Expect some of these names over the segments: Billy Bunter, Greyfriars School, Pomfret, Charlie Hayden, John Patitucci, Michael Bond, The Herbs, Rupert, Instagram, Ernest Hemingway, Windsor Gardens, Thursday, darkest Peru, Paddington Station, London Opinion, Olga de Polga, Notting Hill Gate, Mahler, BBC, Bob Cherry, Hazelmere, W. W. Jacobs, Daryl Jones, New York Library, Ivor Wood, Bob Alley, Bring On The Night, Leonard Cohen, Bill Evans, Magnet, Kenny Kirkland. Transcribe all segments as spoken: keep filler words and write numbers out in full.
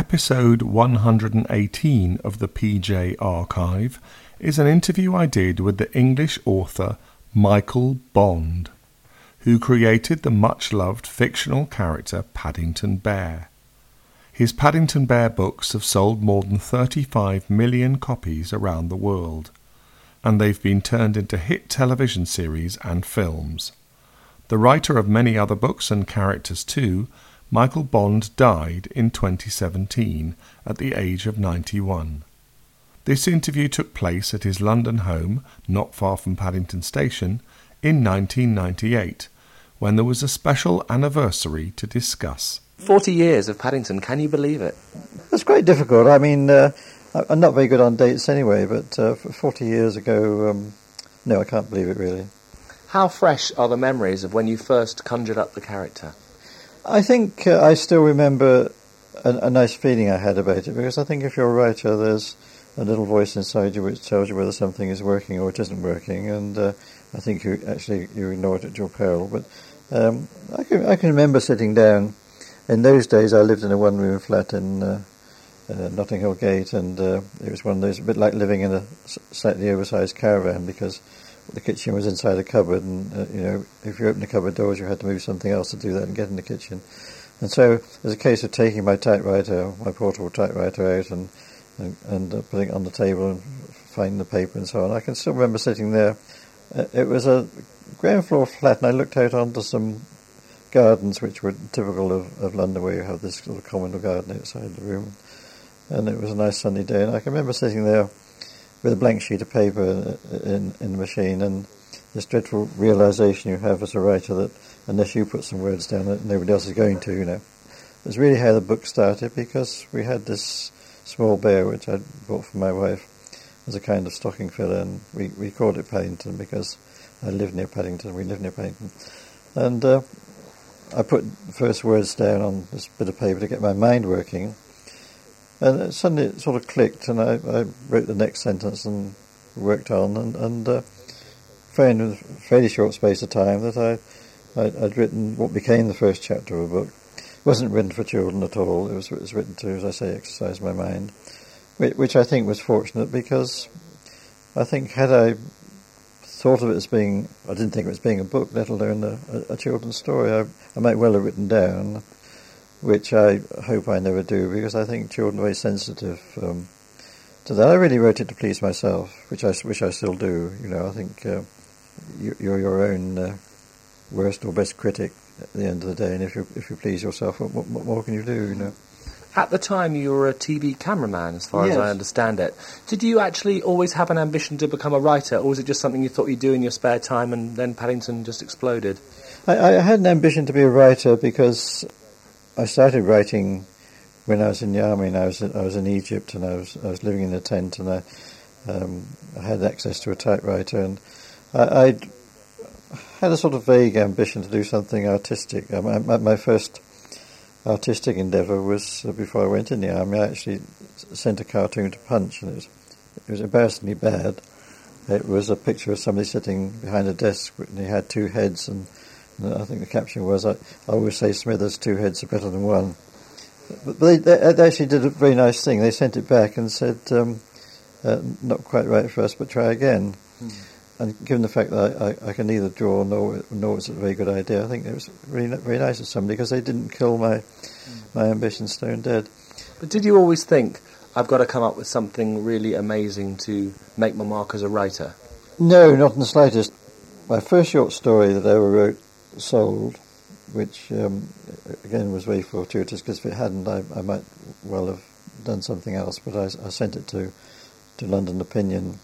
Episode one hundred eighteen of the P J Archive is an interview I did with the English author Michael Bond, who created the much-loved fictional character Paddington Bear. His Paddington Bear books have sold more than thirty-five million copies around the world, and they've been turned into hit television series and films. The writer of many other books and characters too, Michael Bond died in twenty seventeen at the age of ninety-one. This interview took place at his London home, not far from Paddington Station, in nineteen ninety-eight, when there was a special anniversary to discuss. Forty years of Paddington, can you believe it? It's quite difficult. I mean, uh, I'm not very good on dates anyway, but uh, forty years ago, um, no, I can't believe it really. How fresh are the memories of when you first conjured up the character? I think uh, I still remember a, a nice feeling I had about it, because I think if you're a writer, there's a little voice inside you which tells you whether something is working or it isn't working, and uh, I think you actually you ignore it at your peril. But um, I, can, I can remember sitting down. In those days, I lived in a one-room flat in uh, uh, Notting Hill Gate, and uh, it was one of those, a bit like living in a slightly oversized caravan, because the kitchen was inside a cupboard, and uh, you know, if you opened the cupboard doors, you had to move something else to do that and get in the kitchen. And so it was a case of taking my typewriter, my portable typewriter, out and and, and uh, putting it on the table and finding the paper and so on. I can still remember sitting there. Uh, it was a ground floor flat, and I looked out onto some gardens which were typical of, of London, where you have this little communal garden outside the room. And it was a nice sunny day, and I can remember sitting there with a blank sheet of paper in, in the machine, and this dreadful realisation you have as a writer that unless you put some words down, that nobody else is going to, you know. That's really how the book started, because we had this small bear which I bought for my wife as a kind of stocking filler, and we, we called it Paddington because I live near Paddington, we live near Paddington. And uh, I put the first words down on this bit of paper to get my mind working, and suddenly it sort of clicked, and I, I wrote the next sentence and worked on, and, and uh, found in a fairly short space of time that I, I, I'd written what became the first chapter of a book. It wasn't written for children at all, it was, it was written to, as I say, exercise my mind, which, which I think was fortunate, because I think had I thought of it as being, I didn't think of it as being a book, let alone a, a, a children's story, I, I might well have written down, which I hope I never do, because I think children are very sensitive um, to that. I really wrote it to please myself, which I which I still do. You know, I think uh, you, you're your own uh, worst or best critic at the end of the day, and if you if you please yourself, what, what more can you do? You know. At the time, you were a T V cameraman, as far yes. as I understand it. Did you actually always have an ambition to become a writer, or was it just something you thought you'd do in your spare time, and then Paddington just exploded? I, I had an ambition to be a writer because I started writing when I was in the army, and I was I was in Egypt, and I was I was living in a tent, and I um, I had access to a typewriter, and I I'd had a sort of vague ambition to do something artistic. My, my, my first artistic endeavour was uh, before I went in the army. I actually sent a cartoon to Punch, and it was it was embarrassingly bad. It was a picture of somebody sitting behind a desk, and he had two heads, and I think the caption was, I, I always say Smithers, two heads are better than one. But they, they actually did a very nice thing. They sent it back and said, um, uh, not quite right for us, but try again. Mm. And given the fact that I, I, I can neither draw nor nor is it a very good idea, I think it was really very nice of somebody, because they didn't kill my, mm. my ambition stone dead. But did you always think, I've got to come up with something really amazing to make my mark as a writer? No, not in the slightest. My first short story that I ever wrote sold, which um, again was very fortuitous, because if it hadn't, I, I might well have done something else, but I, I sent it to to London Opinion,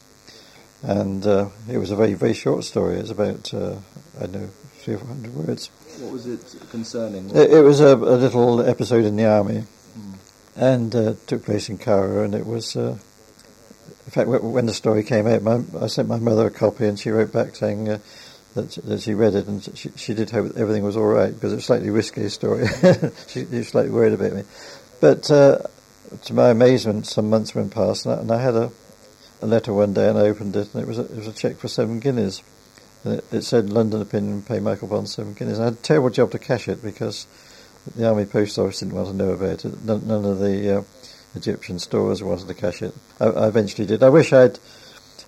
and uh, it was a very, very short story. It was about, uh, I don't know, three or four hundred words. What was it concerning? It, it was a, a little episode in the army, mm. and uh, took place in Cairo, and it was, uh, in fact, when the story came out, my, I sent my mother a copy, and she wrote back saying, uh, that she read it, and she, she did hope that everything was all right, because it's a slightly risky story. she, she was slightly worried about me. But uh, to my amazement, some months went past, and I, and I had a, a letter one day, and I opened it, and it was a, it was a cheque for seven guineas. And it, it said, London Opinion, pay Michael Bond seven guineas. And I had a terrible job to cash it, because The Army Post Office didn't want to know about it. None, none of the uh, Egyptian stores wanted to cash it. I, I eventually did. I wish I'd,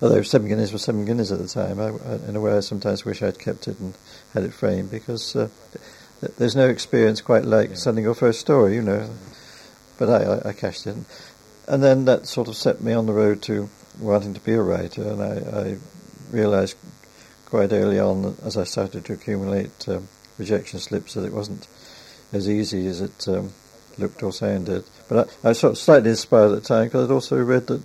although seven guineas was seven guineas at the time, I, I, in a way I sometimes wish I'd kept it and had it framed, because uh, there's no experience quite like yeah. sending your first story, you know. But I, I, I cashed it. And then that sort of set me on the road to wanting to be a writer, and I, I realised quite early on, as I started to accumulate um, rejection slips, that it wasn't as easy as it um, looked or sounded. But I, I was sort of slightly inspired at the time, because I'd also read that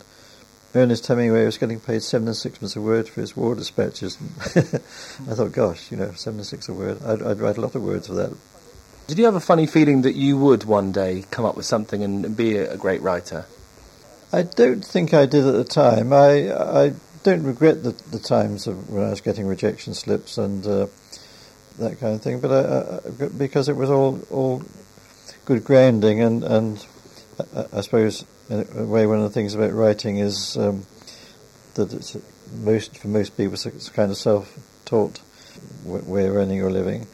Ernest Hemingway was getting paid seven and sixpence a word for his war dispatches. I thought, gosh, you know, seven and six a word, I'd, I'd write a lot of words for that. Did you have a funny feeling that you would one day come up with something and be a great writer? I don't think I did at the time. I I don't regret the, the times of when I was getting rejection slips and uh, that kind of thing, but I, I, because it was all all good grounding, and and I, I suppose in a way one of the things about writing is um, that it's most for most people it's kind of self-taught way of earning your living.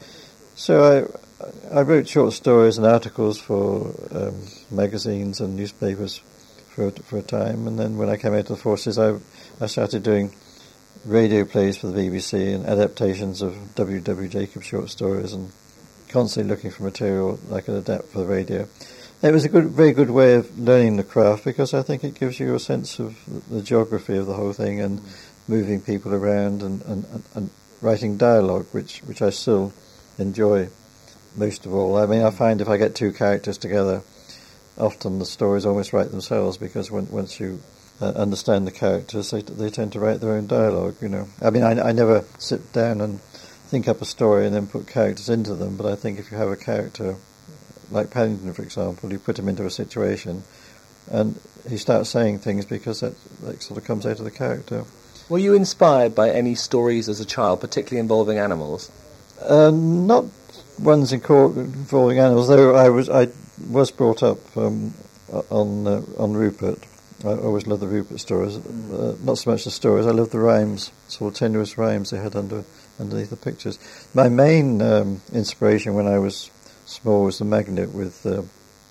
So I I wrote short stories and articles for um, magazines and newspapers for for a time, and then when I came out of the forces, I I started doing radio plays for the B B C and adaptations of W. W. Jacobs short stories, and constantly looking for material that I could adapt for the radio. It was a good, very good way of learning the craft, because I think it gives you a sense of the geography of the whole thing and moving people around and and, and, and writing dialogue, which which I still enjoy most of all. I mean, I find if I get two characters together, often the stories almost write themselves, because when, once you uh, understand the characters, they they tend to write their own dialogue, you know. I mean, I, I never sit down and think up a story and then put characters into them, but I think if you have a character, like Paddington, for example, you put him into a situation and he starts saying things because that, that sort of comes out of the character. Were you inspired by any stories as a child, particularly involving animals? Uh, not ones involving animals, though I was... I. was brought up um, on uh, on Rupert. I always loved the Rupert stories, uh, not so much the stories. I loved the rhymes, sort of tenuous rhymes they had under underneath the pictures. My main um, inspiration when I was small was the Magnet with uh,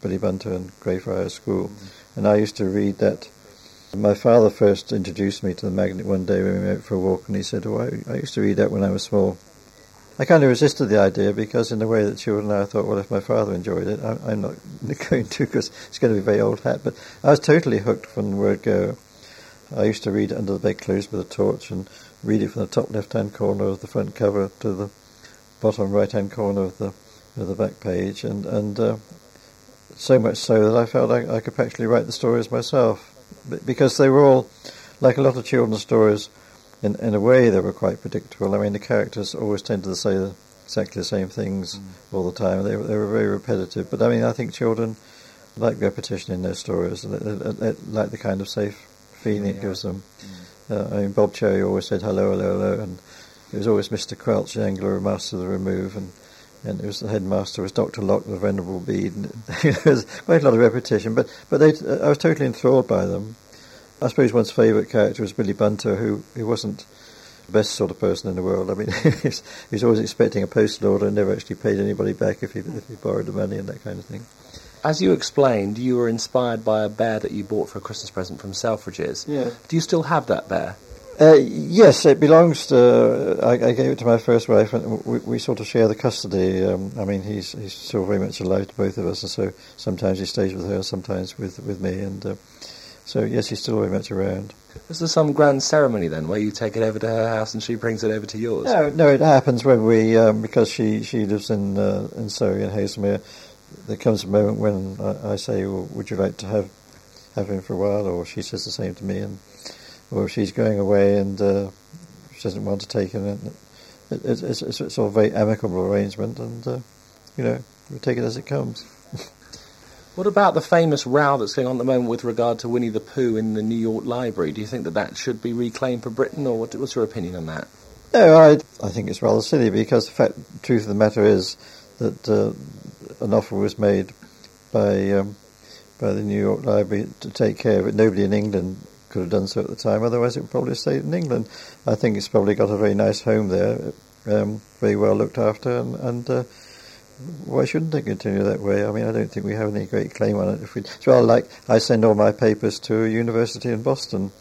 Billy Bunter and Greyfriars School, mm-hmm. and I used to read that. My father first introduced me to the Magnet one day when we went for a walk, and he said, "Oh, I, I used to read that when I was small." I kind of resisted the idea, because in the way that children are, I thought, well, if my father enjoyed it, I'm, I'm not going to, because it's going to be very old hat. But I was totally hooked from the word go. I used to read it under the bedclothes with a torch, and read it from the top left-hand corner of the front cover to the bottom right-hand corner of the of the back page, and, and uh, so much so that I felt I, I could practically write the stories myself, because they were all, like a lot of children's stories, In, in a way, they were quite predictable. I mean, the characters always tended to say the, exactly the same things mm. all the time. They, they were very repetitive. But, I mean, I think children like repetition in their stories. They, they, they like the kind of safe feeling yeah. it gives them. Mm. Uh, I mean, Bob Cherry always said, hello, hello, hello. And it was always Mister Quelch, the angler and master of the remove. And, and it was the headmaster, it was Doctor Locke, the venerable bead. And it was quite a lot of repetition. But, but they, I was totally enthralled by them. I suppose one's favourite character was Billy Bunter, who, who wasn't the best sort of person in the world. I mean, he was always expecting a postal order and never actually paid anybody back if he, if he borrowed the money and that kind of thing. As you explained, you were inspired by a bear that you bought for a Christmas present from Selfridges. Yeah. Do you still have that bear? Uh, yes, it belongs to... I, I gave it to my first wife, and we, we sort of share the custody. Um, I mean, he's he's still very much alive to both of us, and so sometimes he stays with her, sometimes with, with me, and... Uh, So, yes, he's still very much around. Is there some grand ceremony, then, where you take it over to her house and she brings it over to yours? No, no it happens when we, um, because she, she lives in uh, in Surrey, in Hazelmere, there comes a moment when I, I say, well, would you like to have have him for a while? Or she says the same to me. And or if she's going away and uh, she doesn't want to take him, it, it, it's, it's, it's a sort of very amicable arrangement, and, uh, you know, we take it as it comes. What about the famous row that's going on at the moment with regard to Winnie the Pooh in the New York Library? Do you think that that should be reclaimed for Britain, or what, what's your opinion on that? No, I, I think it's rather silly, because the fact, the truth of the matter is that uh, an offer was made by um, by the New York Library to take care of it. Nobody in England could have done so at the time, otherwise it would probably stay in England. I think it's probably got a very nice home there, um, very well looked after, and... and uh, why shouldn't it continue that way? I mean, I don't think we have any great claim on it. If we, it's rather like I send all my papers to a university in Boston.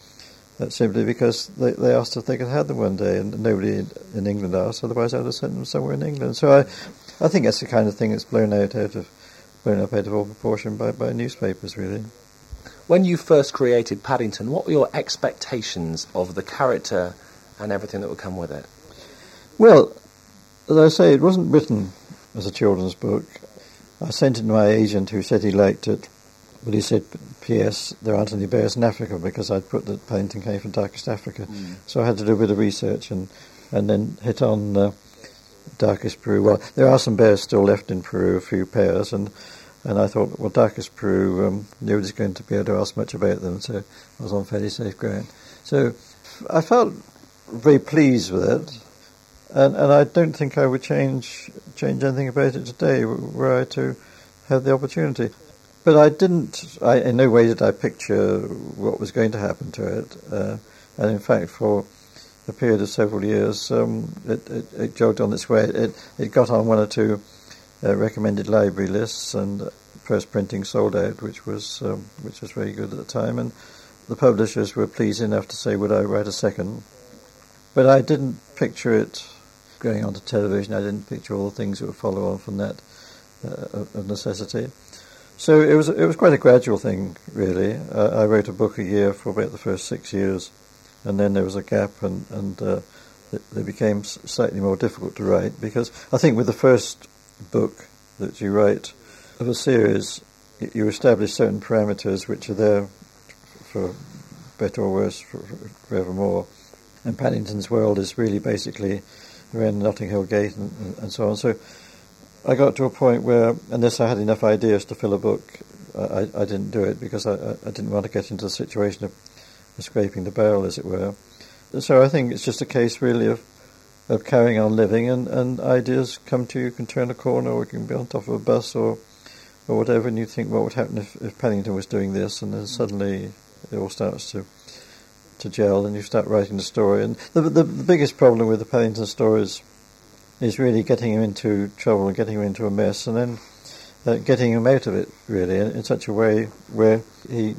That's simply because they, they asked if they could have them one day, and nobody in England asked, otherwise I would have sent them somewhere in England. So I I think that's the kind of thing that's blown out, out of blown up out of all proportion by, by newspapers, really. When you first created Paddington, what were your expectations of the character and everything that would come with it? Well, as I say, it wasn't written as a children's book. I sent it to my agent, who said he liked it. But he said, P S, there aren't any bears in Africa, because I'd put that Paddington came from darkest Africa. Mm. So I had to do a bit of research and, and then hit on uh, darkest Peru. Well, there are some bears still left in Peru, a few pairs, and, and I thought, well, darkest Peru, um, nobody's going to be able to ask much about them, so I was on fairly safe ground. So I felt very pleased with it, and, and I don't think I would change change anything about it today were I to have the opportunity. But I didn't, I, in no way did I picture what was going to happen to it. Uh, and in fact, for a period of several years, um, it, it, it jogged on its way. It it got on one or two uh, recommended library lists, and first printing sold out, which was um, which was very good at the time. And the publishers were pleased enough to say, would I write a second? But I didn't picture it going on to television. I didn't picture all the things that would follow on from that uh, of necessity. So it was it was quite a gradual thing, really. Uh, I wrote a book a year for about the first six years, and then there was a gap, and, and uh, they became slightly more difficult to write, because I think with the first book that you write of a series, you establish certain parameters which are there for better or worse for, for, forevermore. And Paddington's world is really basically around Notting Hill Gate and, and so on. So I got to a point where, unless I had enough ideas to fill a book, I, I didn't do it, because I, I didn't want to get into the situation of scraping the barrel, as it were. So I think it's just a case, really, of of carrying on living, and, and ideas come to you. You can turn a corner, or you can be on top of a bus, or or whatever, and you think, what would happen if, if Paddington was doing this? And then suddenly it all starts to to gel, and you start writing the story. And the the, the biggest problem with the Paddington stories is really getting him into trouble and getting him into a mess, and then uh, getting him out of it, really, in, in such a way where he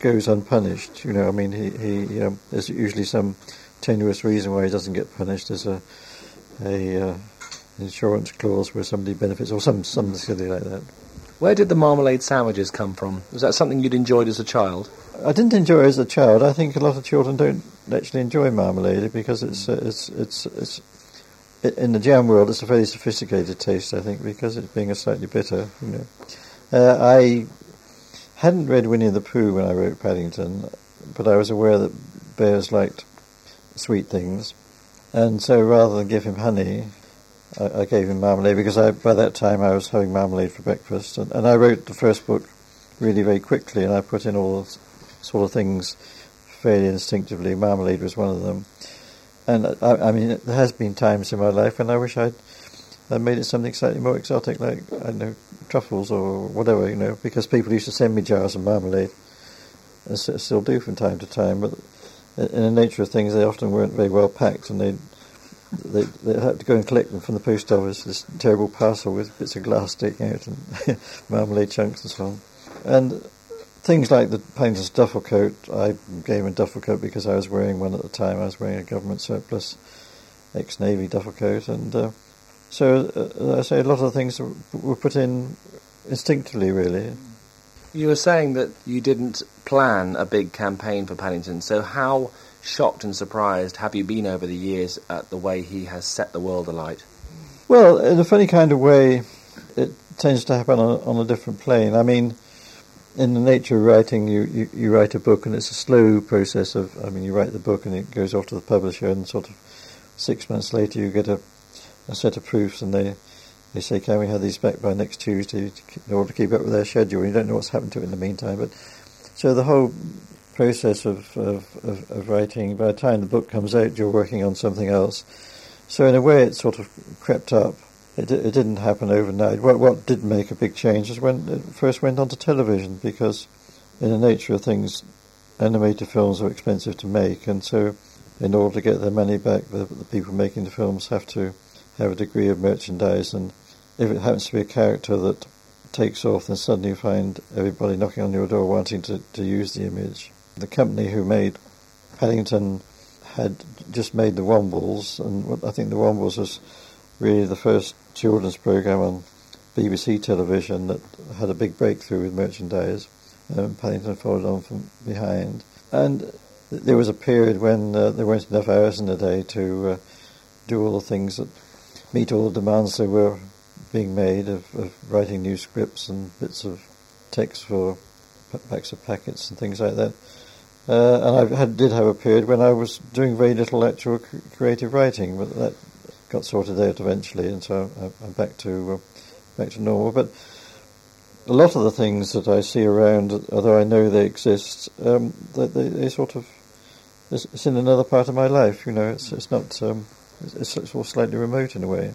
goes unpunished. You know, I mean, he, he um, there's usually some tenuous reason why he doesn't get punished. There's a, a uh, insurance clause where somebody benefits, or some something silly like that. Where did the marmalade sandwiches come from? Was that something you'd enjoyed as a child? I didn't enjoy it as a child. I think a lot of children don't actually enjoy marmalade, because it's uh, it's it's it's. In the jam world, it's a very sophisticated taste, I think, because it's being a slightly bitter, you know. Uh, I hadn't read Winnie the Pooh when I wrote Paddington, but I was aware that bears liked sweet things, and so rather than give him honey, I, I gave him marmalade, because I, by that time I was having marmalade for breakfast, and, and I wrote the first book really very quickly, and I put in all sort of things fairly instinctively. Marmalade was one of them. And, I, I mean, there has been times in my life when I wish I'd, I'd made it something slightly more exotic, like, I don't know, truffles or whatever, you know, because people used to send me jars of marmalade, and s- still do from time to time, but in the nature of things, they often weren't very well packed, and they'd, they'd, they'd have to go and collect them from the post office, this terrible parcel with bits of glass sticking out and marmalade chunks and so on. And things like the Paddington's duffel coat, I gave him a duffel coat because I was wearing one at the time. I was wearing a government surplus ex-Navy duffel coat. And uh, so, uh, as I say, a lot of things were put in instinctively, really. You were saying that you didn't plan a big campaign for Paddington, so how shocked and surprised have you been over the years at the way he has set the world alight? Well, in a funny kind of way, it tends to happen on, on a different plane. I mean, in the nature of writing, you, you, you write a book, and it's a slow process of, I mean, you write the book and it goes off to the publisher, and sort of six months later you get a, a set of proofs, and they, they say, can we have these back by next Tuesday in order to keep up with their schedule? And you don't know what's happened to it in the meantime. But so the whole process of, of, of, of writing, by the time the book comes out, you're working on something else. So in a way it sort of crept up. It, it didn't happen overnight. What, what did make a big change is when it first went onto television, because in the nature of things, animated films are expensive to make, and so in order to get their money back, the, the people making the films have to have a degree of merchandise and, if it happens to be a character that takes off, then suddenly you find everybody knocking on your door wanting to, to use the image. The company who made Paddington had just made the Wombles, and I think the Wombles was really the first children's programme on B B C television that had a big breakthrough with merchandise. Um, Paddington followed on from behind. And there was a period when uh, there weren't enough hours in the day to uh, do all the things that meet all the demands that were being made of, of writing new scripts and bits of text for packs of packets and things like that. Uh, and I had, did have a period when I was doing very little actual creative writing, but that got sorted out eventually, and so I'm back to uh, back to normal. But a lot of the things that I see around, although I know they exist, um, they, they, they sort of it's in another part of my life. You know, it's it's not um, it's, it's all slightly remote in a way.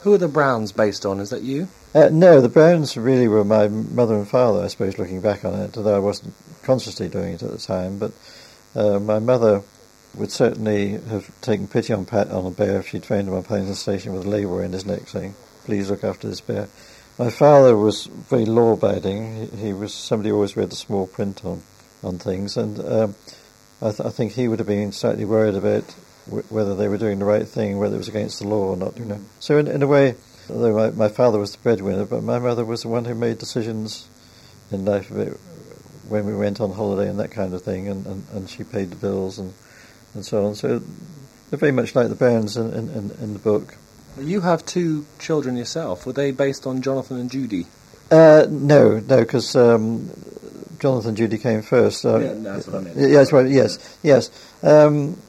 Who are the Browns based on? Is that you? Uh, no, the Browns really were my mother and father, I suppose, looking back on it, although I wasn't consciously doing it at the time. But uh, my mother would certainly have taken pity on Pat, on a bear if she'd trained him on Paddington Station with a label around his neck saying, "Please look after this bear." My father was very law-abiding. He, he was somebody who always read the small print on, on things, and um, I, th- I think he would have been slightly worried about w- whether they were doing the right thing, whether it was against the law or not, you know. So in, in a way, although my, my father was the breadwinner, but my mother was the one who made decisions in life about when we went on holiday and that kind of thing, and, and, and she paid the bills and, and so on. So they're very much like the Browns in, in, in, in the book. You have two children yourself. Were they based on Jonathan and Judy? Uh, no, no, because um, Jonathan and Judy came first. Uh, yeah, that's what I meant. Yes, right, yes, yes. Um,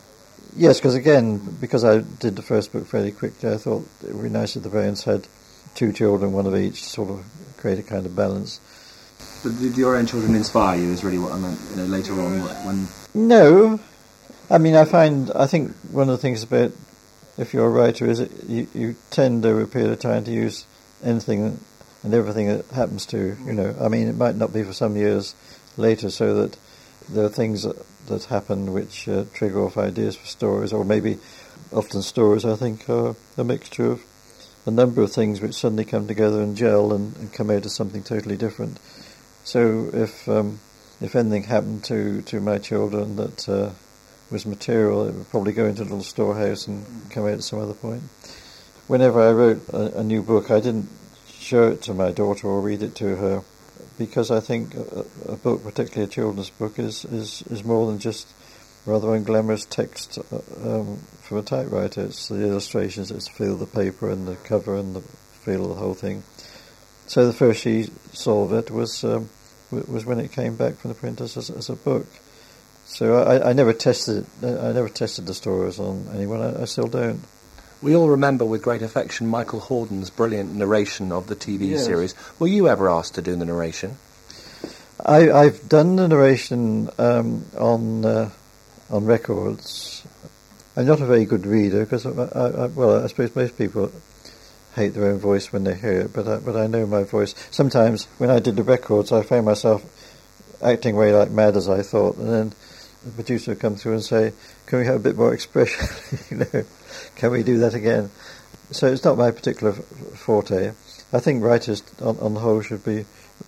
yes, because again, because I did the first book fairly quickly, I thought it would be nice if the Browns had two children, one of each, to sort of create a kind of balance. But did your own children inspire you is really what I meant, you know, later on when... No. I mean, I find, I think one of the things about... if you're a writer, is it, you, you tend over a period of time to use anything and everything that happens to you. You know, I mean, it might not be for some years later, so that there are things that, that happen which uh, trigger off ideas for stories, or maybe often stories, I think, are a mixture of a number of things which suddenly come together and gel and, and come out as something totally different. So if um, if anything happened to, to my children that... Uh, was material, it would probably go into a little storehouse and come out at some other point. Whenever I wrote a, a new book, I didn't show it to my daughter or read it to her, because I think a, a book, particularly a children's book, is, is, is more than just rather unglamorous text um, from a typewriter. It's the illustrations, it's the feel of the paper and the cover and the feel of the whole thing. So the first she saw of it was, um, was when it came back from the printers as, as a book. So I, I never tested I never tested the stories on anyone. I, I still don't. We all remember with great affection Michael Hawden's brilliant narration of the T V yes. series. Were you ever asked to do the narration? I, I've done the narration um, on uh, on records. I'm not a very good reader because, I, I, well, I suppose most people hate their own voice when they hear it. But I, but I know my voice. Sometimes when I did the records, I found myself acting way like mad as I thought, and then the producer would come through and say, "Can we have a bit more expression? You know, can we do that again?" So it's not my particular forte. I think writers, on, on the whole, should be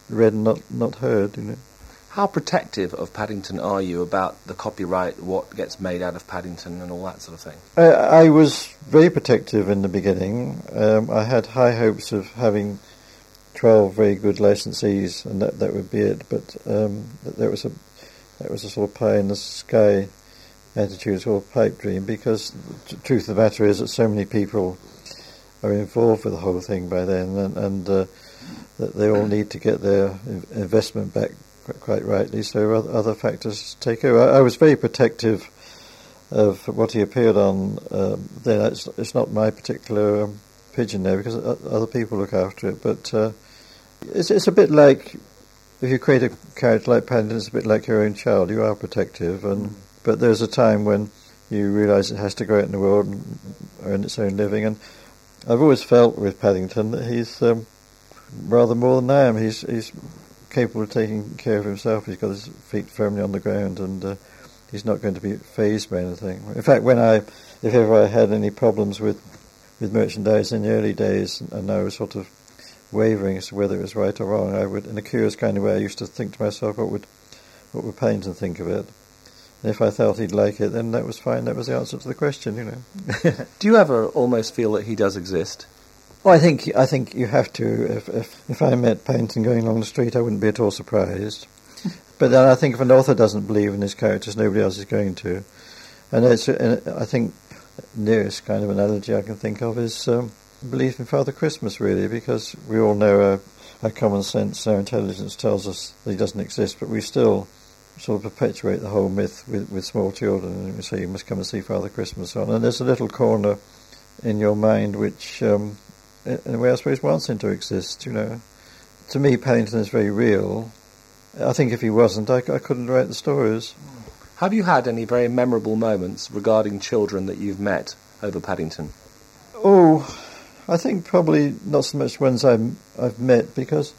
read and not, not heard. You know, how protective of Paddington are you about the copyright, what gets made out of Paddington, and all that sort of thing? I, I was very protective in the beginning. Um, I had high hopes of having twelve very good licensees, and that, that would be it. But um, there was a That was a sort of pie-in-the-sky attitude, sort of pipe dream, because the truth of the matter is that so many people are involved with the whole thing by then, and, and uh, that they all need to get their investment back, quite rightly, so other factors take over. I, I was very protective of what he appeared on um, then. It's, it's not my particular um, pigeon there, because other people look after it, but uh, it's, it's a bit like... if you create a character like Paddington, it's a bit like your own child. You are protective, and but there's a time when you realise it has to go out in the world and earn its own living. And I've always felt with Paddington that he's um, rather more than I am. He's he's capable of taking care of himself. He's got his feet firmly on the ground, and uh, he's not going to be phased by anything. In fact, when I, if ever I had any problems with, with merchandise in the early days, and I was sort of wavering as to whether it was right or wrong. I would, in a curious kind of way, I used to think to myself, what would what would Paddington think of it? And if I thought he'd like it, then that was fine. That was the answer to the question, you know. Do you ever almost feel that he does exist? Well, I think I think you have to. If if, if I met Paddington going along the street, I wouldn't be at all surprised. But then I think if an author doesn't believe in his characters, nobody else is going to. And, it's, and I think the nearest kind of analogy I can think of is um, belief in Father Christmas, really, because we all know our, our common sense, our intelligence tells us that he doesn't exist, but we still sort of perpetuate the whole myth with, with small children, and we say you must come and see Father Christmas and so on. And there's a little corner in your mind which, um, in a way, I suppose, wants him to exist, you know. To me, Paddington is very real. I think if he wasn't, I, I couldn't write the stories. Have you had any very memorable moments regarding children that you've met over Paddington? Oh, I think probably not so much ones I'm, I've met, because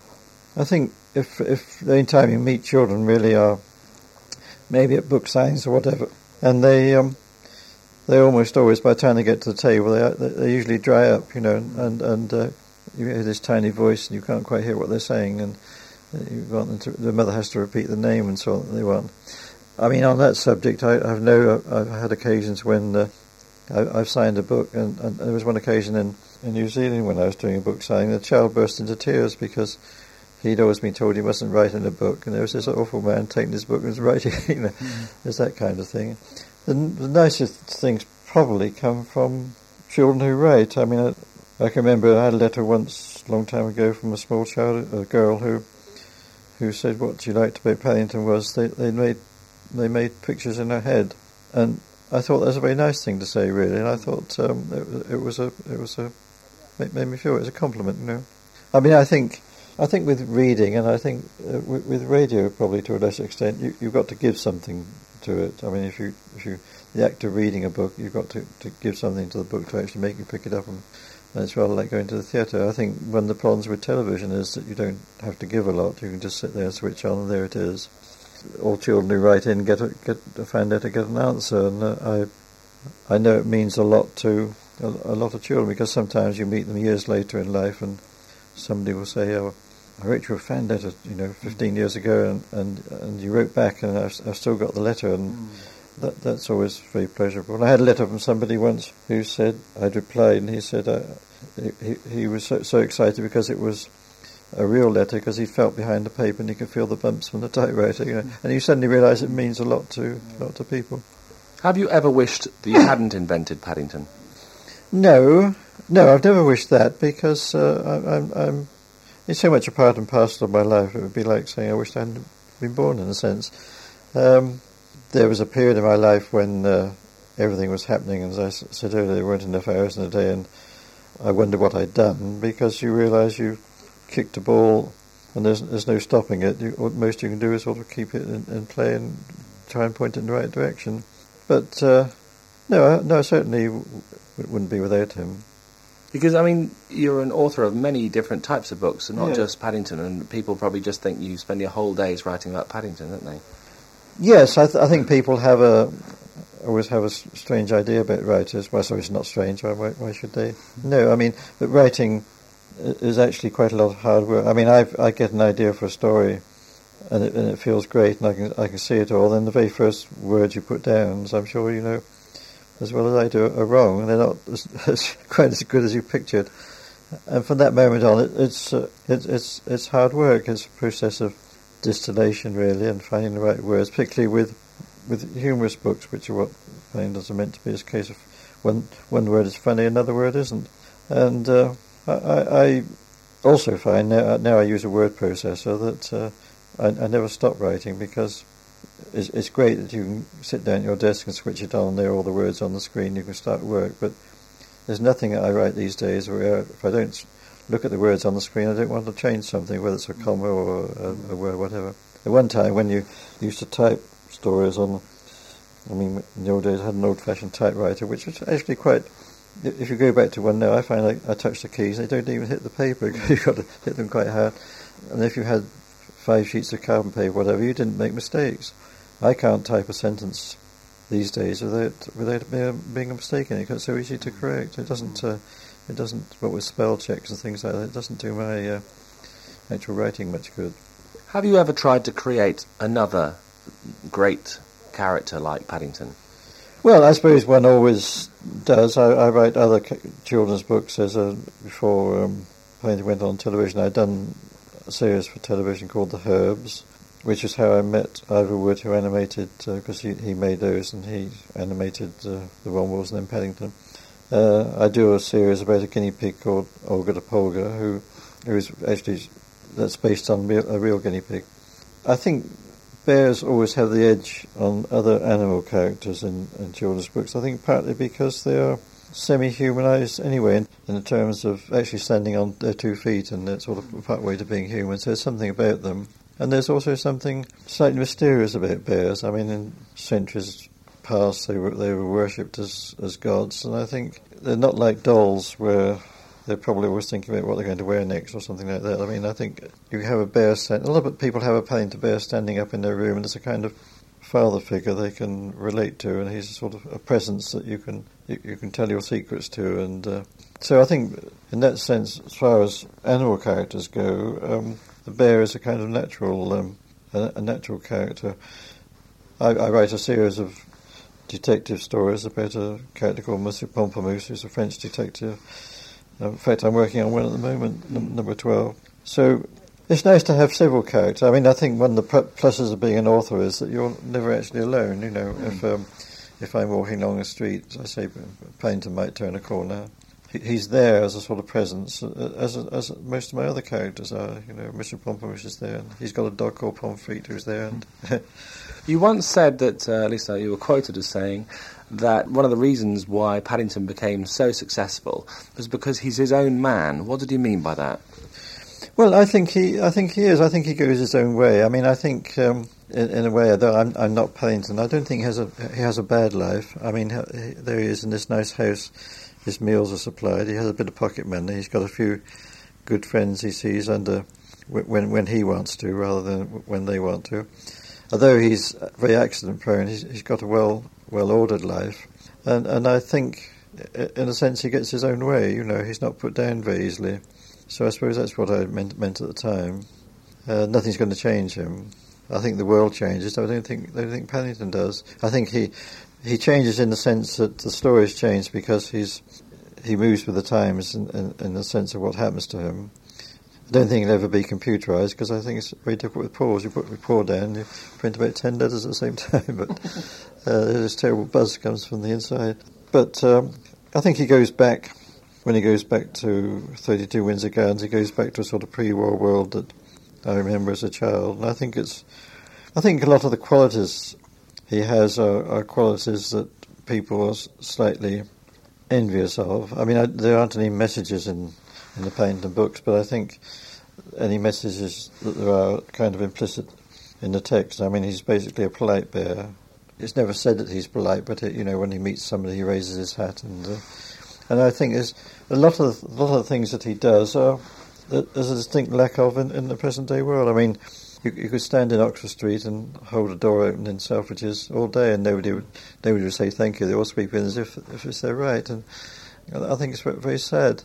I think if, if the only time you meet children really are maybe at book signings or whatever, and they um, they almost always, by the time they get to the table, they they usually dry up, you know, and, and uh, you hear this tiny voice and you can't quite hear what they're saying, and you want them to, the mother has to repeat the name and so on that they want. I mean, on that subject, I, I've no, I've had occasions when uh, I, I've signed a book, and, and there was one occasion in, in New Zealand when I was doing a book signing, the child burst into tears because he'd always been told he mustn't write in a book, and there was this awful man taking his book and was writing, you know, mm-hmm. There's that kind of thing. The, the nicest things probably come from children who write. I mean, I, I can remember I had a letter once, a long time ago, from a small child, a girl who who said what she liked about Paddington was they, they made they made pictures in her head, and I thought that was a very nice thing to say, really. And I thought um, it, it was a it was a it made me feel it was a compliment, you know. I mean, I think I think with reading, and I think uh, with, with radio probably to a lesser extent, you, you've got to give something to it. I mean, if you if you the act of reading a book, you've got to, to give something to the book to actually make you pick it up, and, and it's rather like going to the theatre. I think one of the problems with television is that you don't have to give a lot. You can just sit there and switch on, and there it is. All children who write in get a, get a find out to get an answer, and uh, I I know it means a lot to a, a lot of children, because sometimes you meet them years later in life, and somebody will say, "Oh, I wrote you a fan letter, you know, fifteen years ago, and and, and you wrote back, and I've, I've still got the letter," and mm. that that's always very pleasurable. And I had a letter from somebody once who said I'd replied, and he said uh, he he was so, so excited because it was a real letter, because he felt behind the paper and he could feel the bumps from the typewriter, you know, and you suddenly realise it means a lot to a lot to people. Have you ever wished that you hadn't invented Paddington? No, no, I've never wished that, because uh, I, I'm, I'm it's so much a part and parcel of my life. It would be like saying I wished I hadn't been born, in a sense. Um, there was a period in my life when uh, everything was happening, and as I s- said earlier, there weren't enough hours in a day, and I wondered what I'd done, because you realise you kicked a ball and there's there's no stopping it. You, most you can do is sort of keep it in, in play and try and point it in the right direction. But uh, no, I, no, I certainly w- wouldn't be without him. Because, I mean, you're an author of many different types of books, and not yeah. just Paddington, and people probably just think you spend your whole days writing about Paddington, don't they? Yes, I, th- I think people have a always have a strange idea about writers. Well, sorry, it's not strange. Why, why should they? No, I mean, but writing is actually quite a lot of hard work. I mean, I've, I get an idea for a story, and it, and it feels great, and I can I can see it all. Then the very first words you put down, as I'm sure you know as well as I do, are wrong, and they're not as, as, quite as good as you pictured. And from that moment on, it, it's uh, it, it's it's hard work. It's a process of distillation, really, and finding the right words, particularly with with humorous books, which are what Paddington's are meant to be. It's a case of one one word is funny, another word isn't, and. Uh, I, I also find now, now I use a word processor that uh, I, I never stop writing, because it's, it's great that you can sit down at your desk and switch it on, and there are all the words on the screen, you can start work, but there's nothing that I write these days where if I don't look at the words on the screen, I don't want to change something, whether it's a comma or a, a word, whatever. At one time when you used to type stories on, I mean, in the old days I had an old-fashioned typewriter, which was actually quite... If you go back to one now, I find I, I touch the keys, they don't even hit the paper, because you've got to hit them quite hard. And if you had five sheets of carbon paper, whatever, you didn't make mistakes. I can't type a sentence these days without without being a mistake in it, because it's so easy to correct. It doesn't uh, It doesn't, but with spell checks and things like that, it doesn't do my uh, actual writing much good. Have you ever tried to create another great character like Paddington? Well, I suppose one always does. I, I write other c- children's books. As a, before um, I went on television, I'd done a series for television called The Herbs, which is how I met Ivor Wood, who animated, because uh, he, he made those, and he animated uh, the Wombles and then Paddington. Uh, I do a series about a guinea pig called Olga de Polga, who, who is actually, that's based on real, a real guinea pig. I think bears always have the edge on other animal characters in, in children's books, I think partly because they are semi-humanised anyway, in, in terms of actually standing on their two feet and that sort of part way to being human, so there's something about them. And there's also something slightly mysterious about bears. I mean, in centuries past, they were they were worshipped as, as gods, and I think they're not like dolls, where they're probably always thinking about what they're going to wear next or something like that. I mean, I think you have a bear stand. A lot of people have a painted bear standing up in their room, and it's a kind of father figure they can relate to, and he's a sort of a presence that you can you, you can tell your secrets to, and uh, so I think in that sense, as far as animal characters go. Um, The bear is a kind of natural, um, a, a natural character. I, I write a series of detective stories about a character called Monsieur Pamplemousse, who's a French detective. In fact, I'm working on one at the moment, num- number twelve. So it's nice to have several characters. I mean, I think one of the pluses of being an author is that you're never actually alone. You know, mm. if um, if I'm walking along the street, I say Paddington might turn a corner. He's there as a sort of presence, as a, as most of my other characters are. You know, Mister Pomfret is there, and he's got a dog called Pomfret who's there. And you once said that, uh, at least you were quoted as saying, that one of the reasons why Paddington became so successful was because he's his own man. What did you mean by that? Well, I think he, I think he is. I think he goes his own way. I mean, I think, um, in, in a way, though I'm, I'm not Paddington, I don't think he has a, he has a bad life. I mean, he, there he is in this nice house. His meals are supplied. He has a bit of pocket money. He's got a few good friends he sees under when when he wants to, rather than when they want to. Although he's very accident prone, he's, he's got a well well ordered life, and and I think in a sense he gets his own way. You know, he's not put down very easily. So I suppose that's what I meant meant at the time. Uh, nothing's going to change him. I think the world changes. I don't think I don't think Paddington does. I think he. He changes in the sense that the stories change because he's he moves with the times in, in, in the sense of what happens to him. I don't think he'll ever be computerised because I think it's very difficult with pause. You put your paw down, you print about ten letters at the same time, but uh, this terrible buzz comes from the inside. But um, I think he goes back, when he goes back to thirty-two Windsor Gardens, he goes back to a sort of pre-war world that I remember as a child. And I think it's, I think a lot of the qualities he has are, are qualities that people are slightly envious of. I mean, I, there aren't any messages in, in the Paddington books, but I think any messages that there are kind of implicit in the text. I mean, he's basically a polite bear. It's never said that he's polite, but it, you know, when he meets somebody, he raises his hat, and uh, and I think there's a lot of the, a lot of the things that he does are there's a distinct lack of in, in the present day world. I mean. You, you could stand in Oxford Street and hold a door open in Selfridges all day, and nobody would nobody would say thank you. They all speak in as if if it's their right, and I think it's very sad.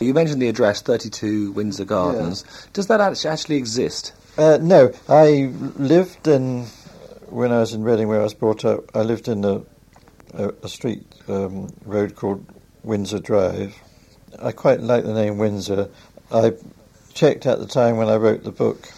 You mentioned the address thirty-two Windsor Gardens. Yeah. Does that actually exist? Uh, no, I lived in when I was in Reading, where I was brought up. I lived in a a, a street um, road called Windsor Drive. I quite like the name Windsor. I checked at the time when I wrote the book.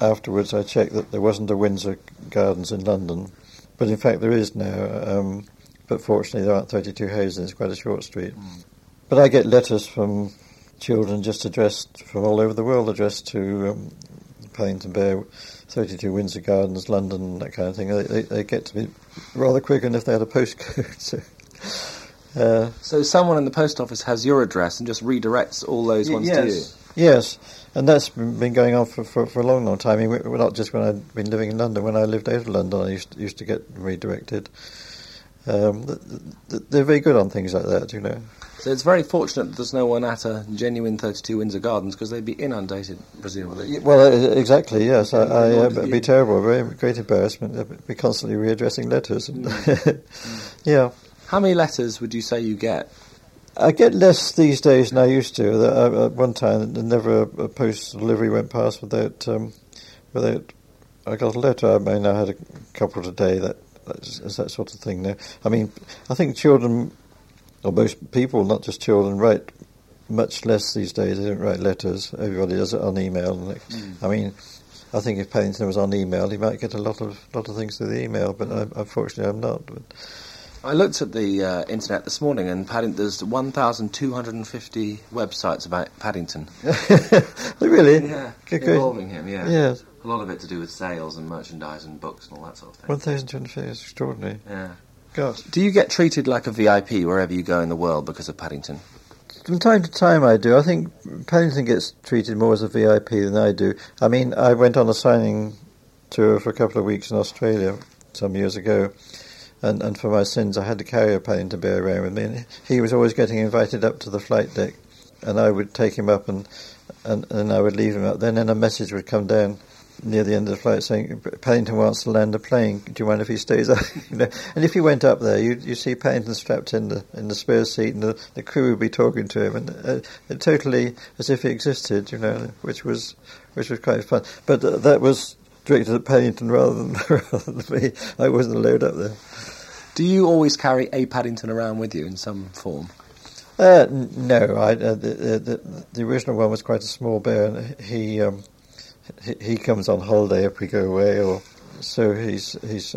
Afterwards, I checked that there wasn't a Windsor Gardens in London, but in fact there is now. Um, but fortunately, there aren't thirty-two houses. It's quite a short street. Mm. But I get letters from children just addressed from all over the world, addressed to um, Paddington Bear, thirty-two Windsor Gardens, London, that kind of thing. They, they, they get to me rather quick, and if they had a postcode. so. Uh, so someone in the post office has your address and just redirects all those ones yes. to you? Yes, and that's been going on for, for, for a long, long time. I mean, not just when I'd been living in London. When I lived out of London, I used to, used to get redirected. Um, they're very good on things like that, you know. So it's very fortunate that there's no one at a genuine thirty-two Windsor Gardens, because they'd be inundated, presumably. Well, exactly, yes. I, I, uh, it'd be terrible, very great embarrassment. I'd be constantly readdressing letters. Mm. Yeah. How many letters would you say you get? I get less these days than I used to. At one time, never a post delivery went past without um, without I got a letter. I mean, I had a couple today. That that's that sort of thing now. I mean, I think children, or most people, not just children, write much less these days. They don't write letters. Everybody does it on email. Mm. I mean, I think if Paddington was on email, he might get a lot of lot of things through the email. But I, unfortunately, I'm not. But I looked at the uh, internet this morning, and Paddington, there's one thousand two hundred fifty websites about Paddington. Really? Yeah, good, involving good. him. Yeah, yes. A lot of it to do with sales and merchandise and books and all that sort of thing. one thousand two hundred fifty is extraordinary. Yeah. God. Do you get treated like a V I P wherever you go in the world because of Paddington? From time to time I do. I think Paddington gets treated more as a V I P than I do. I mean, I went on a signing tour for a couple of weeks in Australia some years ago, and, and for my sins I had to carry a Paddington Bear around with me, and he was always getting invited up to the flight deck, and I would take him up and, and, and I would leave him up. Then, then a message would come down near the end of the flight saying, "Paddington wants to land a plane, do you mind if he stays up?" You know? And if he went up there, you'd, you'd see Paddington strapped in the in the spare seat, and the, the crew would be talking to him, and uh, totally as if he existed, you know, which was which was quite fun. But uh, that was directed at Paddington rather than, rather than me. I wasn't allowed up there. Do you always carry a Paddington around with you in some form? Uh, n- no, I, uh, the, the, the original one was quite a small bear, and he... Um, He comes on holiday if we go away, or so he's. He's.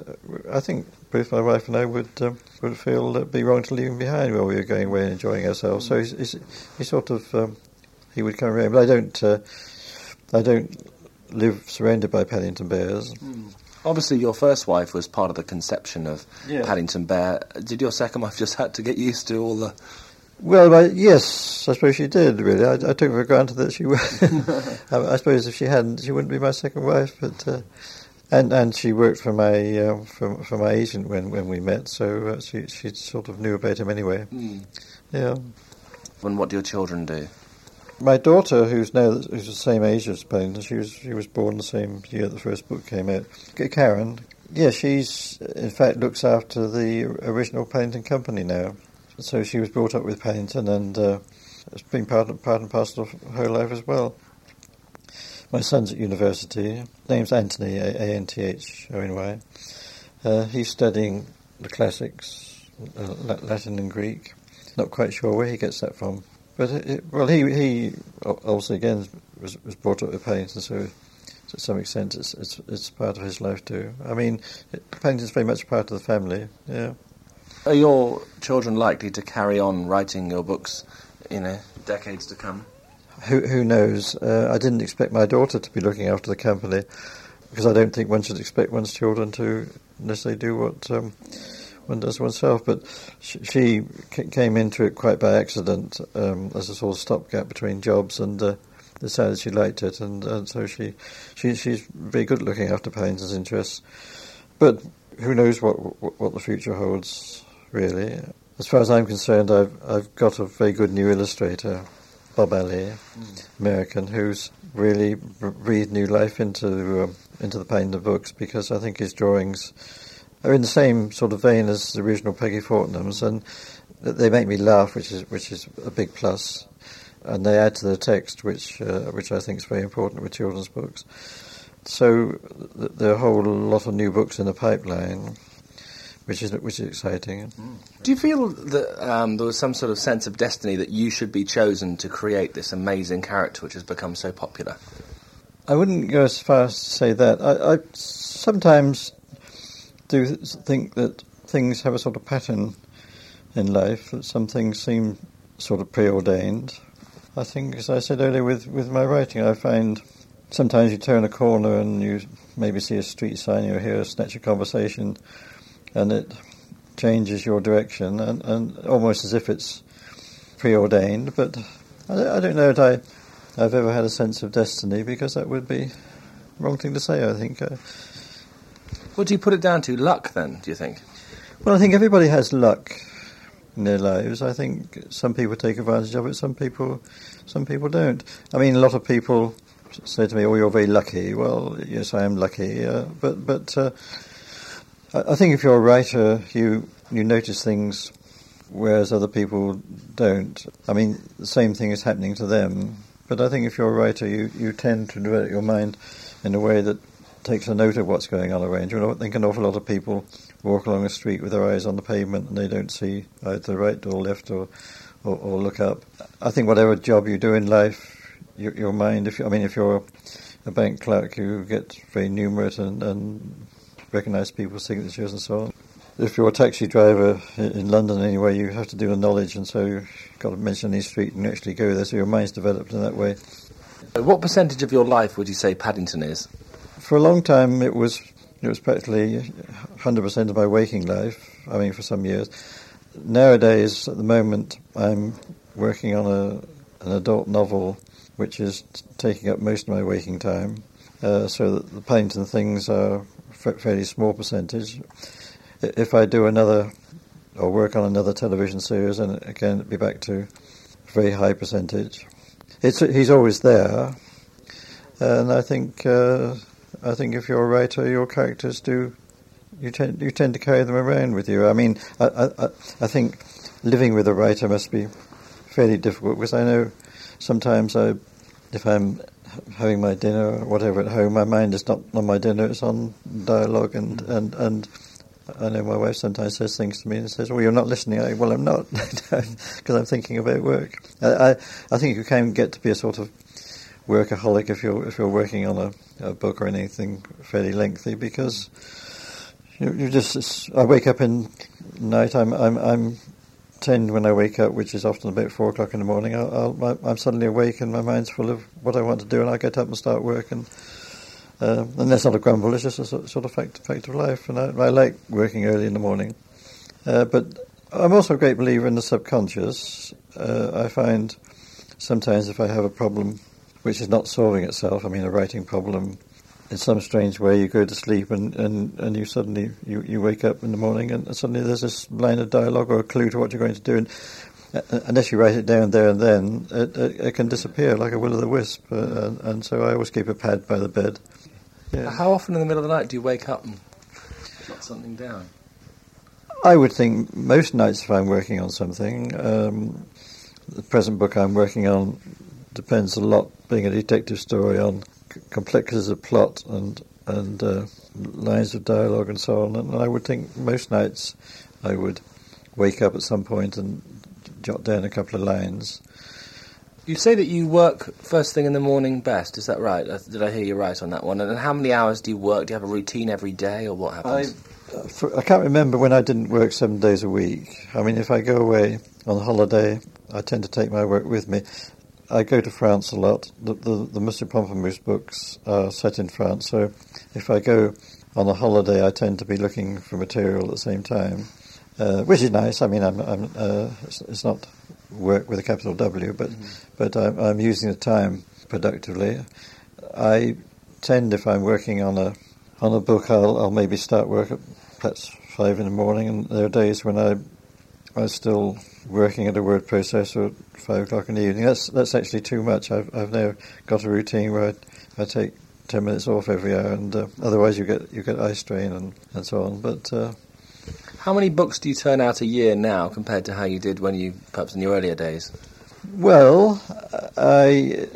I think both my wife and I would um, would feel it'd be wrong to leave him behind while we were going away and enjoying ourselves. So he's. he's he sort of. Um, he would come around, but I don't. Uh, I don't live surrounded by Paddington bears. Mm. Obviously, your first wife was part of the conception of yeah. Paddington Bear. Did your second wife just have to get used to all the? Well, I, yes, I suppose she did, really. I, I took for granted that she would. I, I suppose if she hadn't, she wouldn't be my second wife. But uh, and and she worked for my uh, for, for my agent when, when we met, so uh, she she sort of knew about him anyway. Mm. Yeah. And what do your children do? My daughter, who's now who's the same age as Paddington, she was she was born the same year the first book came out. Karen, yeah, she's in fact looks after the original Paddington Company now. So she was brought up with Paddington, and uh, it's been part and, part and parcel of her life as well. My son's at university. His name's Anthony, A N T H O N Y. Uh, he's studying the classics, uh, Latin and Greek. Not quite sure where he gets that from. But, it, well, he, he also, again, was, was brought up with Paddington, so to some extent it's, it's, it's part of his life too. I mean, it, Paddington's very much part of the family, yeah. Are your children likely to carry on writing your books, you know, decades to come? Who, who knows? Uh, I didn't expect my daughter to be looking after the company, because I don't think one should expect one's children to, unless they do what um, one does oneself. But she, she c- came into it quite by accident um, as a sort of stopgap between jobs, and uh, decided she liked it, and, and so she, she she's very good looking after Paddington's interests. But who knows what what, what the future holds? Really, as far as I'm concerned, I've I've got a very good new illustrator, Bob Alley, mm. American, who's really breathed new life into um, into the Paddington books, because I think his drawings are in the same sort of vein as the original Peggy Fortnum's, and they make me laugh, which is which is a big plus, and they add to the text, which uh, which I think is very important with children's books. So th- there are a whole lot of new books in the pipeline, which is which is exciting. Do you feel that um, there was some sort of sense of destiny that you should be chosen to create this amazing character which has become so popular? I wouldn't go as far as to say that. I, I sometimes do think that things have a sort of pattern in life, that some things seem sort of preordained. I think, as I said earlier, with, with my writing, I find sometimes you turn a corner and you maybe see a street sign, you hear a snatch of conversation, and it changes your direction, and, and almost as if it's preordained. But I, I don't know that I, I've ever had a sense of destiny, because that would be the wrong thing to say, I think. What do you put it down to? Luck, then, do you think? Well, I think everybody has luck in their lives. I think some people take advantage of it, some people, some people don't. I mean, a lot of people say to me, "Oh, you're very lucky." Well, yes, I am lucky, uh, but... but uh, I think if you're a writer, you, you notice things whereas other people don't. I mean, the same thing is happening to them. But I think if you're a writer, you, you tend to develop your mind in a way that takes a note of what's going on around you. I think an awful lot of people walk along the street with their eyes on the pavement and they don't see either right or left or or, or look up. I think whatever job you do in life, you, your mind, if you, I mean, if you're a bank clerk, you get very numerate and, and recognise people's signatures and so on. If you're a taxi driver in London anyway, you have to do the knowledge, and so you've got to mention these streets and actually go there, so your mind's developed in that way. What percentage of your life would you say Paddington is? For a long time, it was it was practically one hundred percent of my waking life, I mean, for some years. Nowadays, at the moment, I'm working on a an adult novel, which is taking up most of my waking time, uh, so that the Paddington things are a fairly small percentage. If I do another, or work on another television series, and again, it'd be back to a very high percentage. It's he's always there, and I think uh, I think if you're a writer, your characters do you tend you tend to carry them around with you. I mean, I I, I think living with a writer must be fairly difficult, because I know sometimes I, if I'm having my dinner or whatever at home, my mind is not on my dinner; it's on dialogue and mm-hmm. and. and I know my wife sometimes says things to me and says, well, you're not listening. I, well, I'm not, because I'm thinking about work. I, I, I think you can get to be a sort of workaholic if you're if you're working on a, a book or anything fairly lengthy, because you, you just... I wake up in night, I'm I'm I'm ten when I wake up, which is often about four o'clock in the morning. I'll, I'll, I'm suddenly awake and my mind's full of what I want to do, and I get up and start work, and... Uh, and that's not a grumble, it's just a sort of fact, fact of life. And I, I like working early in the morning. Uh, but I'm also a great believer in the subconscious. Uh, I find sometimes if I have a problem which is not solving itself, I mean a writing problem, in some strange way you go to sleep and, and, and you suddenly, you, you wake up in the morning and suddenly there's this line of dialogue or a clue to what you're going to do. And uh, unless you write it down there and then, it, it, it can disappear like a will-o'-the-wisp. Uh, and, and so I always keep a pad by the bed. Yeah. How often in the middle of the night do you wake up and jot something down? I would think most nights if I'm working on something. Um, the present book I'm working on depends a lot, being a detective story, on c- complexities of plot and and uh, lines of dialogue and so on. And I would think most nights I would wake up at some point and jot down a couple of lines. You say that you work first thing in the morning best, is that right? Did I hear you right on that one? And how many hours do you work? Do you have a routine every day, or what happens? I, uh, for, I can't remember when I didn't work seven days a week. I mean, if I go away on holiday, I tend to take my work with me. I go to France a lot. The, the, the Monsieur Pamplemousse books are set in France, so if I go on a holiday, I tend to be looking for material at the same time, uh, which is nice. I mean, I'm, I'm, uh, it's, it's not... work with a capital W, but mm. but I'm, I'm using the time productively. I tend, if I'm working on a on a book, I'll, I'll maybe start work at perhaps five in the morning, and there are days when I I'm still working at a word processor at five o'clock in the evening. That's that's actually too much. I've I've now got a routine where I, I take ten minutes off every hour, and uh, otherwise you get you get eye strain and, and so on. But uh, how many books do you turn out a year now compared to how you did when you, perhaps in your earlier days? Well, I,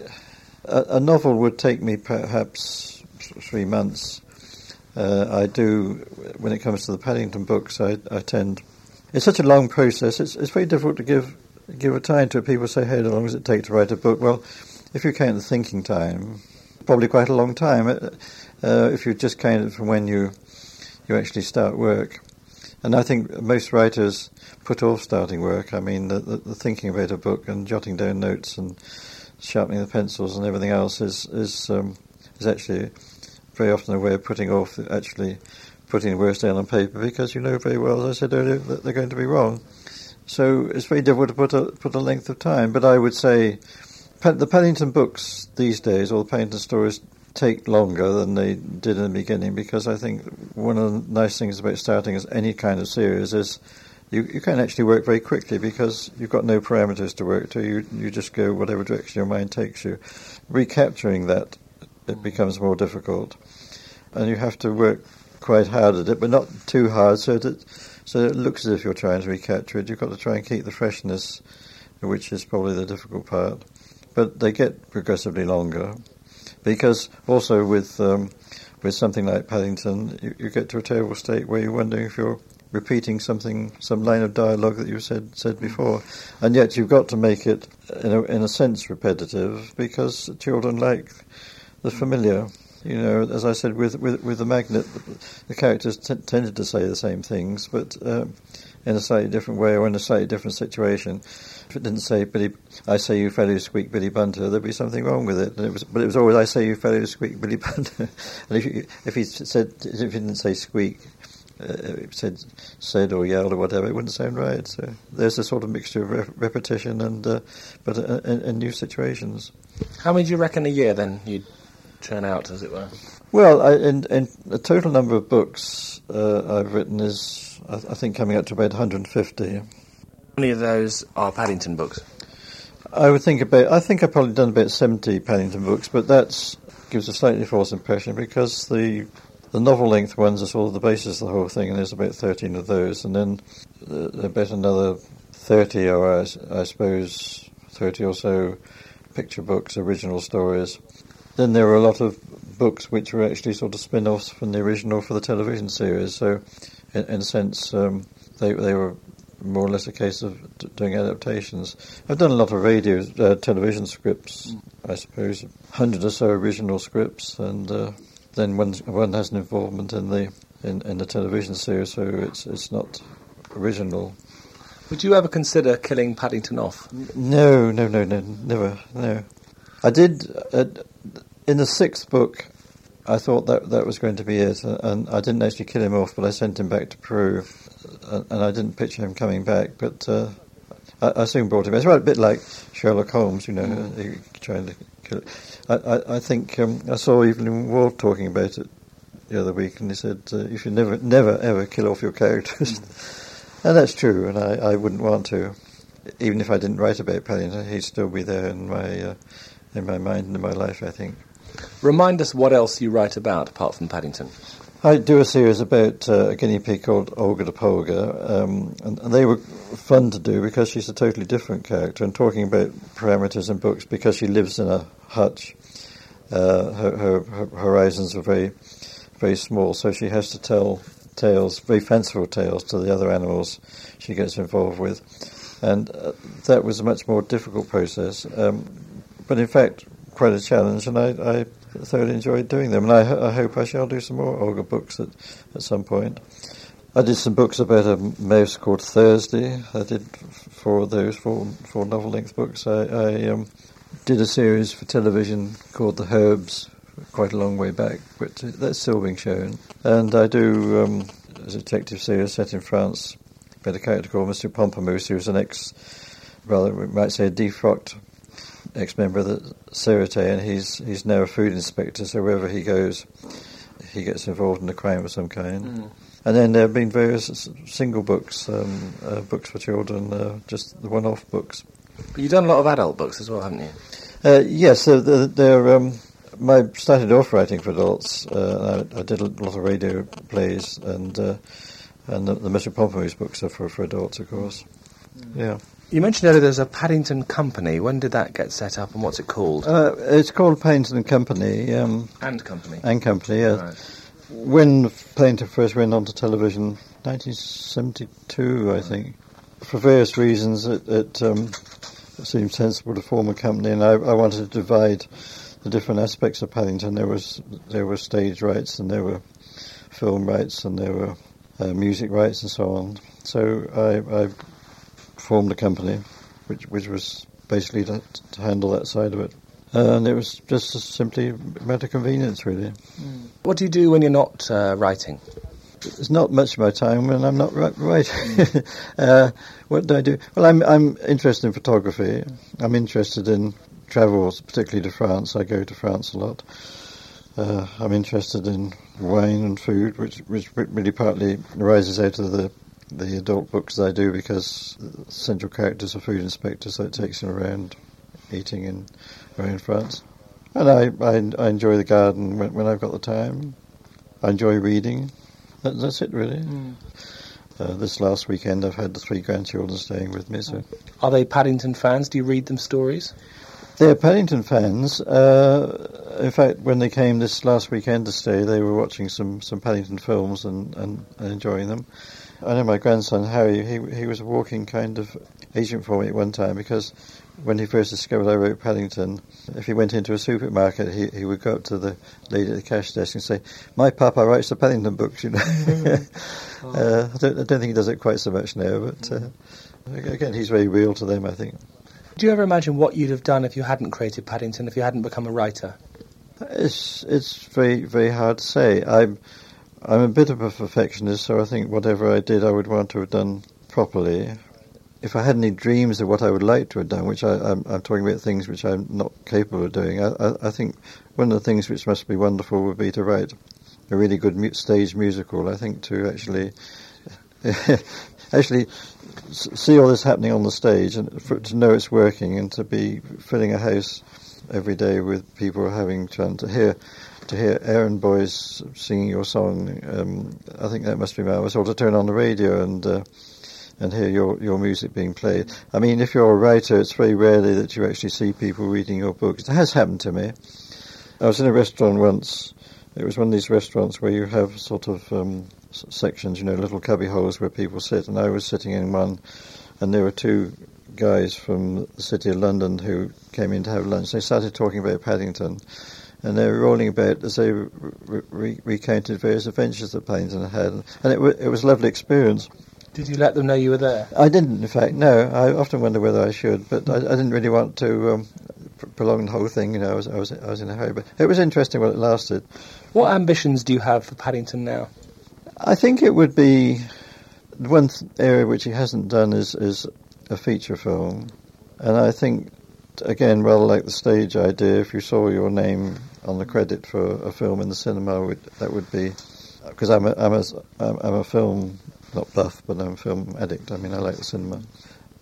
a, a novel would take me perhaps three months. Uh, I do, when it comes to the Paddington books, I, I tend... It's such a long process, it's, it's very difficult to give give a time to it. People say, hey, how long does it take to write a book? Well, if you count the thinking time, probably quite a long time, uh, if you just count it from when you you actually start work. And I think most writers put off starting work. I mean, the, the, the thinking about a book and jotting down notes and sharpening the pencils and everything else is is, um, is actually very often a way of putting off actually putting words down on paper, because you know very well, as I said earlier, that they're going to be wrong. So it's very difficult to put a, put a length of time. But I would say the Paddington books these days, or the Paddington stories, take longer than they did in the beginning, because I think one of the nice things about starting as any kind of series is you, you can actually work very quickly, because you've got no parameters to work to. You you just go whatever direction your mind takes you. Recapturing that, it becomes more difficult, and you have to work quite hard at it, but not too hard so that So it looks as if you're trying to recapture it. You've got to try and keep the freshness, which is probably the difficult part. But they get progressively longer, because also with um, with something like Paddington, you, you get to a terrible state where you're wondering if you're repeating something, some line of dialogue that you said said before, and yet you've got to make it in a, in a sense repetitive, because children like the familiar. You know, as I said, with with, with the Magnet, the, the characters t- tended to say the same things, but uh, in a slightly different way or in a slightly different situation. If it didn't say "Billy," I say you fellows squeak Billy Bunter, there'd be something wrong with it. And it was, but it was always I say you fellows squeak Billy Bunter. And if you, if he said if he didn't say squeak, uh, said said or yelled or whatever, it wouldn't sound right. So there's a sort of mixture of re- repetition and uh, but uh, in, in new situations. How many do you reckon a year then you'd turn out, as it were? Well, I, in, in the total number of books uh, I've written is, I, I think, coming up to about one hundred fifty. How many of those are Paddington books? I would think about. I think I've probably done about seventy Paddington books, but that gives a slightly false impression, because the the novel length ones are sort of the basis of the whole thing, and there's about thirteen of those, and then uh, about another thirty, or I, I suppose thirty or so, picture books, original stories. Then there were a lot of books which were actually sort of spin-offs from the original for the television series. So, in, in a sense, um, they they were more or less a case of t- doing adaptations. I've done a lot of radio, uh, television scripts, I suppose, a hundred or so original scripts, and uh, then one one has an involvement in the in, in the television series, so it's it's not original. Would you ever consider killing Paddington off? No, no, no, no, never, no. I did. Uh, In the sixth book, I thought that that was going to be it, and I didn't actually kill him off, but I sent him back to Peru, and I didn't picture him coming back, but uh, I, I soon brought him back. It's right, a bit like Sherlock Holmes, you know, mm. trying to kill it. I, I, I think um, I saw Evelyn Ward talking about it the other week, and he said, uh, you should never, never, ever kill off your characters. Mm. And that's true, and I, I wouldn't want to. Even if I didn't write about Paddington, he'd still be there in my, uh, in my mind and in my life, I think. Remind us what else you write about, apart from Paddington. I do a series about uh, a guinea pig called Olga de Polga, um, and, and they were fun to do because she's a totally different character, and talking about parameters in books, because she lives in a hutch, uh, her, her, her horizons are very, very small, so she has to tell tales, very fanciful tales, to the other animals she gets involved with, and uh, that was a much more difficult process, um, but in fact quite a challenge, and I, I thoroughly enjoyed doing them, and I, I hope I shall do some more Olga books at, at some point. I did some books about a mouse called Thursday. I did four of those, four, four novel-length books. I, I um, did a series for television called The Herbs, quite a long way back, but that's still being shown. And I do um, a detective series set in France about a character called Monsieur Pamplemousse, who's an ex, rather we might say a defrocked ex-member of the Sûreté, and he's he's now a food inspector, so wherever he goes, he gets involved in a crime of some kind. Mm. And then there have been various single books, um, uh, books for children, uh, just the one-off books. You've done a lot of adult books as well, haven't you? Uh, yes, uh, they're, they're, um, I started off writing for adults. Uh, I, I did a lot of radio plays, and uh, and the, the Monsieur Pamplemousse books are for, for adults, of course. Mm. Yeah. You mentioned earlier there's a Paddington Company. When did that get set up, and what's it called? Uh, it's called Paddington Company. Um, and Company. And Company, yeah. Right. When Paddington first went onto television, nineteen seventy-two, right. I think. For various reasons, it, it um, seemed sensible to form a company, and I, I wanted to divide the different aspects of Paddington. There was there were stage rights, and there were film rights, and there were uh, music rights, and so on. So I... I formed a company, which which was basically to, to handle that side of it, uh, and it was just a, simply a matter of convenience, really. Mm. What do you do when you're not uh, writing? It's not much of my time when I'm not writing. Mm. uh, what do I do? Well, I'm I'm interested in photography. I'm interested in travels, particularly to France. I go to France a lot. Uh, I'm interested in wine and food, which which really partly arises out of the. the adult books I do, because the central characters are food inspectors, so it takes them around eating in around France. And I, I, I enjoy the garden when, when I've got the time. I enjoy reading. That, that's it, really. Mm. Uh, this last weekend I've had the three grandchildren staying with me. So. Are they Paddington fans? Do you read them stories? They're Paddington fans. Uh, in fact, when they came this last weekend to stay, they were watching some, some Paddington films and, and, and enjoying them. I know my grandson, Harry, he he was a walking kind of agent for me at one time, because when he first discovered I wrote Paddington, if he went into a supermarket, he, he would go up to the lady at the cash desk and say, "My papa writes the Paddington books, you know." Mm-hmm. Oh. uh, I, don't, I don't think he does it quite so much now, but uh, again, he's very real to them, I think. Do you ever imagine what you'd have done if you hadn't created Paddington, if you hadn't become a writer? It's it's very, very hard to say. I'm... I'm a bit of a perfectionist, so I think whatever I did I would want to have done properly. If I had any dreams of what I would like to have done, which I, I'm, I'm talking about things which I'm not capable of doing, I, I, I think one of the things which must be wonderful would be to write a really good mu- stage musical. I think to actually actually see all this happening on the stage, and for, to know it's working, and to be filling a house every day with people having fun, to hear... to hear errand boys singing your song, um, I think that must be marvellous. Or to turn on the radio and uh, and hear your, your music being played. I mean, if you're a writer, it's very rarely that you actually see people reading your books. It has happened to me. I was in a restaurant once. It was one of these restaurants where you have sort of um, sections, you know, little cubby holes where people sit. And I was sitting in one, and there were two guys from the city of London who came in to have lunch. They started talking about Paddington. And they were rolling about as they re- re- recounted various adventures that Paddington had. And it, w- it was a lovely experience. Did you let them know you were there? I didn't, in fact, no. I often wonder whether I should, but I, I didn't really want to um, pr- prolong the whole thing. You know, I was, I was, I was in a hurry. But it was interesting while it lasted. What ambitions do you have for Paddington now? I think it would be... The one th- area which he hasn't done is, is a feature film. And I think, again, rather like the stage idea, if you saw your name on the credit for a film in the cinema, would, that would be, because I'm a, I'm a, I'm a film, not buff, but I'm a film addict. I mean, I like the cinema.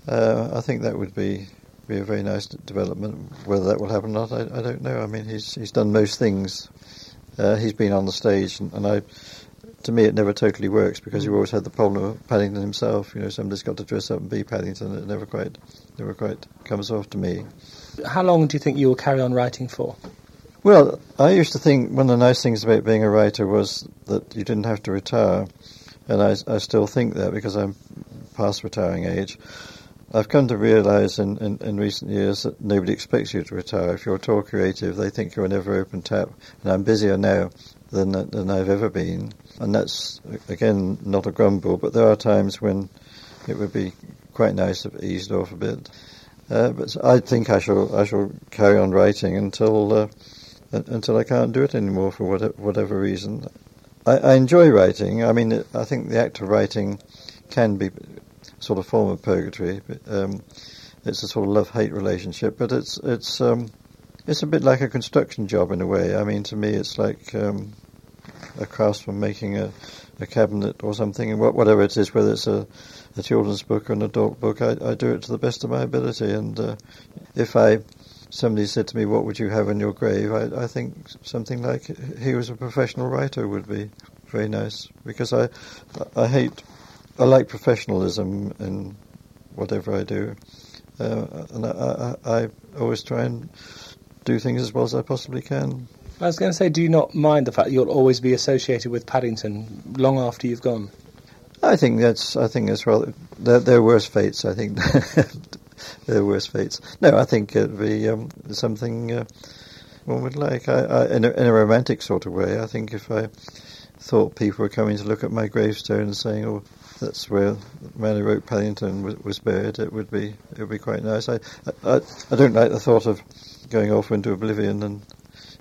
Uh, I think that would be, be a very nice development. Whether that will happen or not, I, I don't know. I mean, he's he's done most things. Uh, he's been on the stage, and, and I, to me, it never totally works, because you always had the problem of Paddington himself. You know, somebody's got to dress up and be Paddington. It never quite, never quite comes off to me. How long do you think you will carry on writing for? Well, I used to think one of the nice things about being a writer was that you didn't have to retire, and I, I still think that, because I'm past retiring age. I've come to realise in, in, in recent years that nobody expects you to retire. If you're at all creative, they think you're an ever-open tap, and I'm busier now than than I've ever been. And that's, again, not a grumble, but there are times when it would be quite nice if it eased off a bit. Uh, but I think I shall, I shall carry on writing until... Uh, until I can't do it anymore for whatever reason. I, I enjoy writing. I mean, I think the act of writing can be sort of form of purgatory. Um, it's a sort of love-hate relationship, but it's it's um, it's a bit like a construction job in a way. I mean, to me, it's like um, a craftsman making a, a cabinet or something, and whatever it is, whether it's a, a children's book or an adult book, I, I do it to the best of my ability. And uh, if I... Somebody said to me, "What would you have in your grave?" I, I think something like he was a professional writer would be very nice, because I, I hate, I like professionalism in whatever I do, uh, and I, I, I always try and do things as well as I possibly can. I was going to say, do you not mind the fact that you'll always be associated with Paddington long after you've gone? I think that's, I think that's rather, they're, they're worse fates, I think. Their worst fates. No, I think it'd be um, something uh, one would like. I, I, in, a, in a romantic sort of way, I think if I thought people were coming to look at my gravestone and saying, "Oh, that's where the man who wrote Paddington was, was buried," it would be it would be quite nice. I, I I don't like the thought of going off into oblivion and,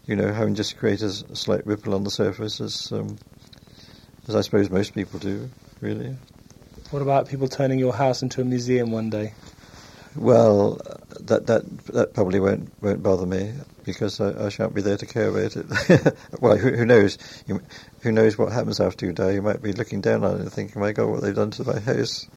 you know, having just created a slight ripple on the surface, as um, as I suppose most people do, really. What about people turning your house into a museum one day? Well, that that that probably won't won't bother me, because I, I shan't be there to care about it. Well, who, who knows? You, who knows what happens after you die? You might be looking down on it and thinking, "My God, what they've done to my house."